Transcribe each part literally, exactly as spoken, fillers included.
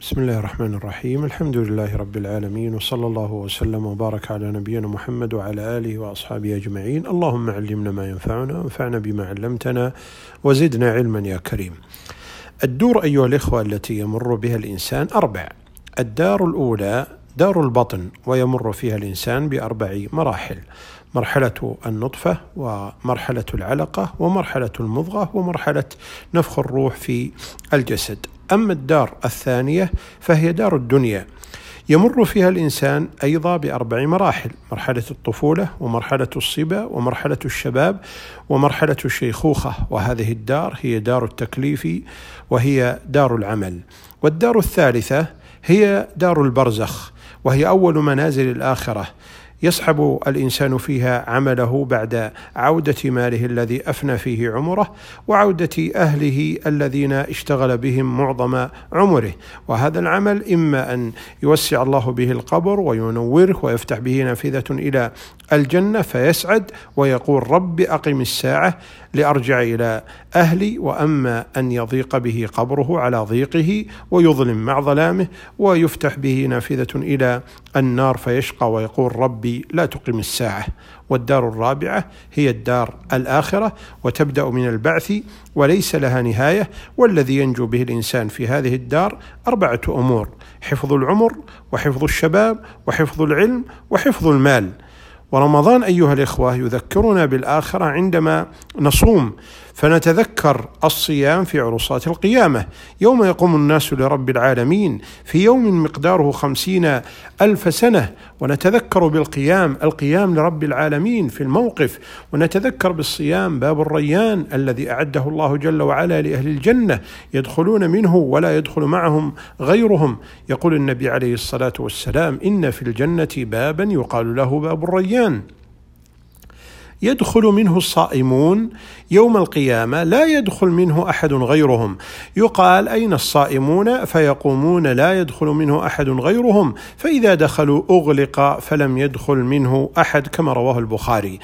بسم الله الرحمن الرحيم. الحمد لله رب العالمين، وصلى الله وسلم وبارك على نبينا محمد وعلى آله وأصحابه أجمعين. اللهم علمنا ما ينفعنا وانفعنا بما علمتنا وزدنا علما يا كريم. الدور أيها الإخوة التي يمر بها الإنسان أربع. الدار الأولى دار البطن، ويمر فيها الإنسان بأربع مراحل: مرحلة النطفة، ومرحلة العلقة، ومرحلة المضغة، ومرحلة نفخ الروح في الجسد. أما الدار الثانية فهي دار الدنيا، يمر فيها الإنسان أيضا بأربع مراحل: مرحلة الطفولة، ومرحلة الصبا، ومرحلة الشباب، ومرحلة الشيخوخة، وهذه الدار هي دار التكليف وهي دار العمل. والدار الثالثة هي دار البرزخ، وهي أول منازل الآخرة، يصحب الإنسان فيها عمله بعد عودة ماله الذي أفنى فيه عمره، وعودة أهله الذين اشتغل بهم معظم عمره. وهذا العمل إما أن يوسع الله به القبر وينوره ويفتح به نافذة إلى الجنة فيسعد ويقول: رب أقم الساعة لأرجع إلى أهلي، وأما أن يضيق به قبره على ضيقه ويظلم مع ظلامه، ويفتح به نافذة إلى النار فيشقى ويقول: ربي لا تقم الساعة. والدار الرابعة هي الدار الآخرة، وتبدأ من البعث وليس لها نهاية. والذي ينجو به الإنسان في هذه الدار أربعة أمور: حفظ العمر، وحفظ الشباب، وحفظ العلم، وحفظ المال. ورمضان أيها الإخوة يذكرنا بالآخرة عندما نصوم، فنتذكر الصيام في عرصات القيامة، يوم يقوم الناس لرب العالمين، في يوم مقداره خمسين ألف سنة، ونتذكر بالقيام، القيام لرب العالمين في الموقف، ونتذكر بالصيام باب الريان الذي أعده الله جل وعلا لأهل الجنة، يدخلون منه ولا يدخل معهم غيرهم. يقول النبي عليه الصلاة والسلام: إن في الجنة بابا يقال له باب الريان، يدخل منه الصائمون يوم القيامة لا يدخل منه أحد غيرهم. يقال: أين الصائمون؟ فيقومون: لا يدخل منه أحد غيرهم، فإذا دخلوا أغلق فلم يدخل منه أحد، كما رواه البخاري.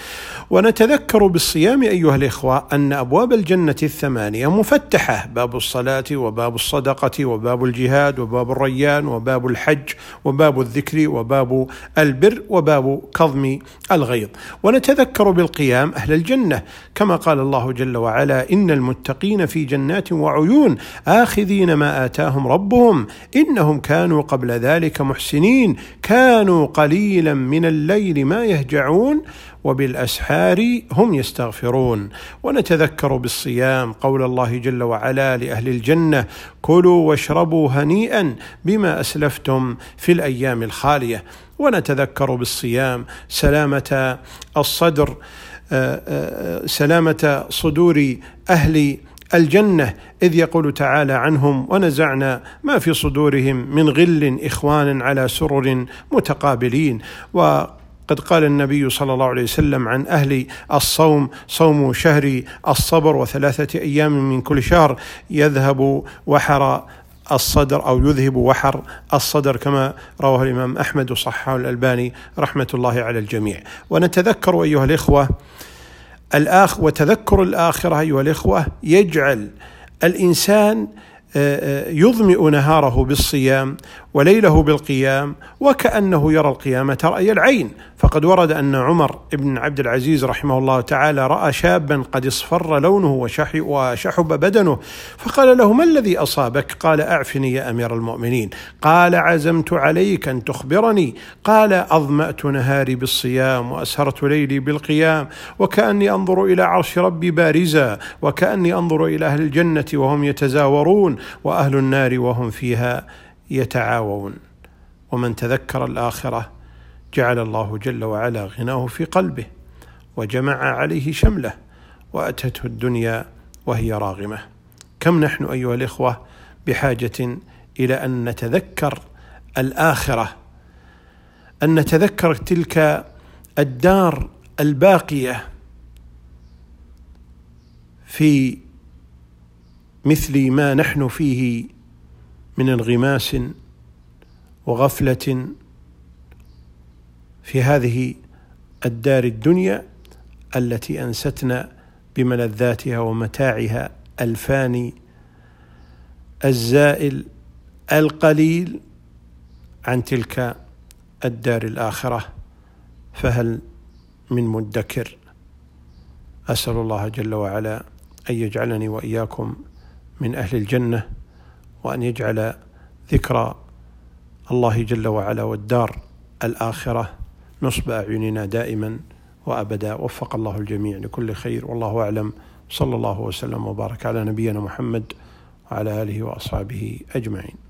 ونتذكر بالصيام أيها الإخوة أن أبواب الجنة الثمانية مفتحة: باب الصلاة، وباب الصدقة، وباب الجهاد، وباب الريان، وباب الحج، وباب الذكر، وباب البر، وباب كظم الغيظ. ونتذكر بالقيام أهل الجنة، كما قال الله جل وعلا: إن المتقين في جنات وعيون آخذين ما آتاهم ربهم إنهم كانوا قبل ذلك محسنين كانوا قليلا من الليل ما يهجعون وبالأسحار هم يستغفرون. ونتذكر بالصيام قول الله جل وعلا لأهل الجنة: كلوا واشربوا هنيئا بما أسلفتم في الأيام الخالية. ونتذكر بالصيام سلامة الصدر، سلامة صدور أهل الجنة، إذ يقول تعالى عنهم: ونزعنا ما في صدورهم من غل إخوانا على سرر متقابلين. و قد قال النبي صلى الله عليه وسلم عن أهل الصوم: صوم شهر الصبر وثلاثة أيام من كل شهر يذهب وحر الصدر أو يذهب وحر الصدر، كما رواه الإمام أحمد وصححه الألباني رحمة الله على الجميع. ونتذكر أيها الإخوة الآخ وتذكر الآخرة أيها الإخوة يجعل الإنسان يضمئ نهاره بالصيام وليله بالقيام، وكأنه يرى القيامة رأي العين. فقد ورد أن عمر بن عبد العزيز رحمه الله تعالى رأى شابا قد اصفر لونه وشحب بدنه، فقال له: ما الذي أصابك؟ قال: أعفني يا أمير المؤمنين. قال: عزمت عليك أن تخبرني. قال: أضمأت نهاري بالصيام وأسهرت ليلي بالقيام، وكأني أنظر إلى عرش ربي بارزا، وكأني أنظر إلى أهل الجنة وهم يتزاورون، وأهل النار وهم فيها يتعاون. ومن تذكر الآخرة جعل الله جل وعلا غناه في قلبه، وجمع عليه شمله، وأتته الدنيا وهي راغمة. كم نحن أيها الإخوة بحاجة إلى أن نتذكر الآخرة، أن نتذكر تلك الدار الباقية في مثل ما نحن فيه من انغماس وغفلة في هذه الدار الدنيا التي أنستنا بملذاتها ومتاعها الفاني الزائل القليل عن تلك الدار الآخرة، فهل من مدكر؟ أسأل الله جل وعلا أن يجعلني وإياكم من أهل الجنة، وأن يجعل ذكرى الله جل وعلا والدار الآخرة نصب أعيننا دائما وأبدا. وفق الله الجميع لكل خير، والله أعلم. صلى الله وسلم وبارك على نبينا محمد وعلى آله وأصحابه أجمعين.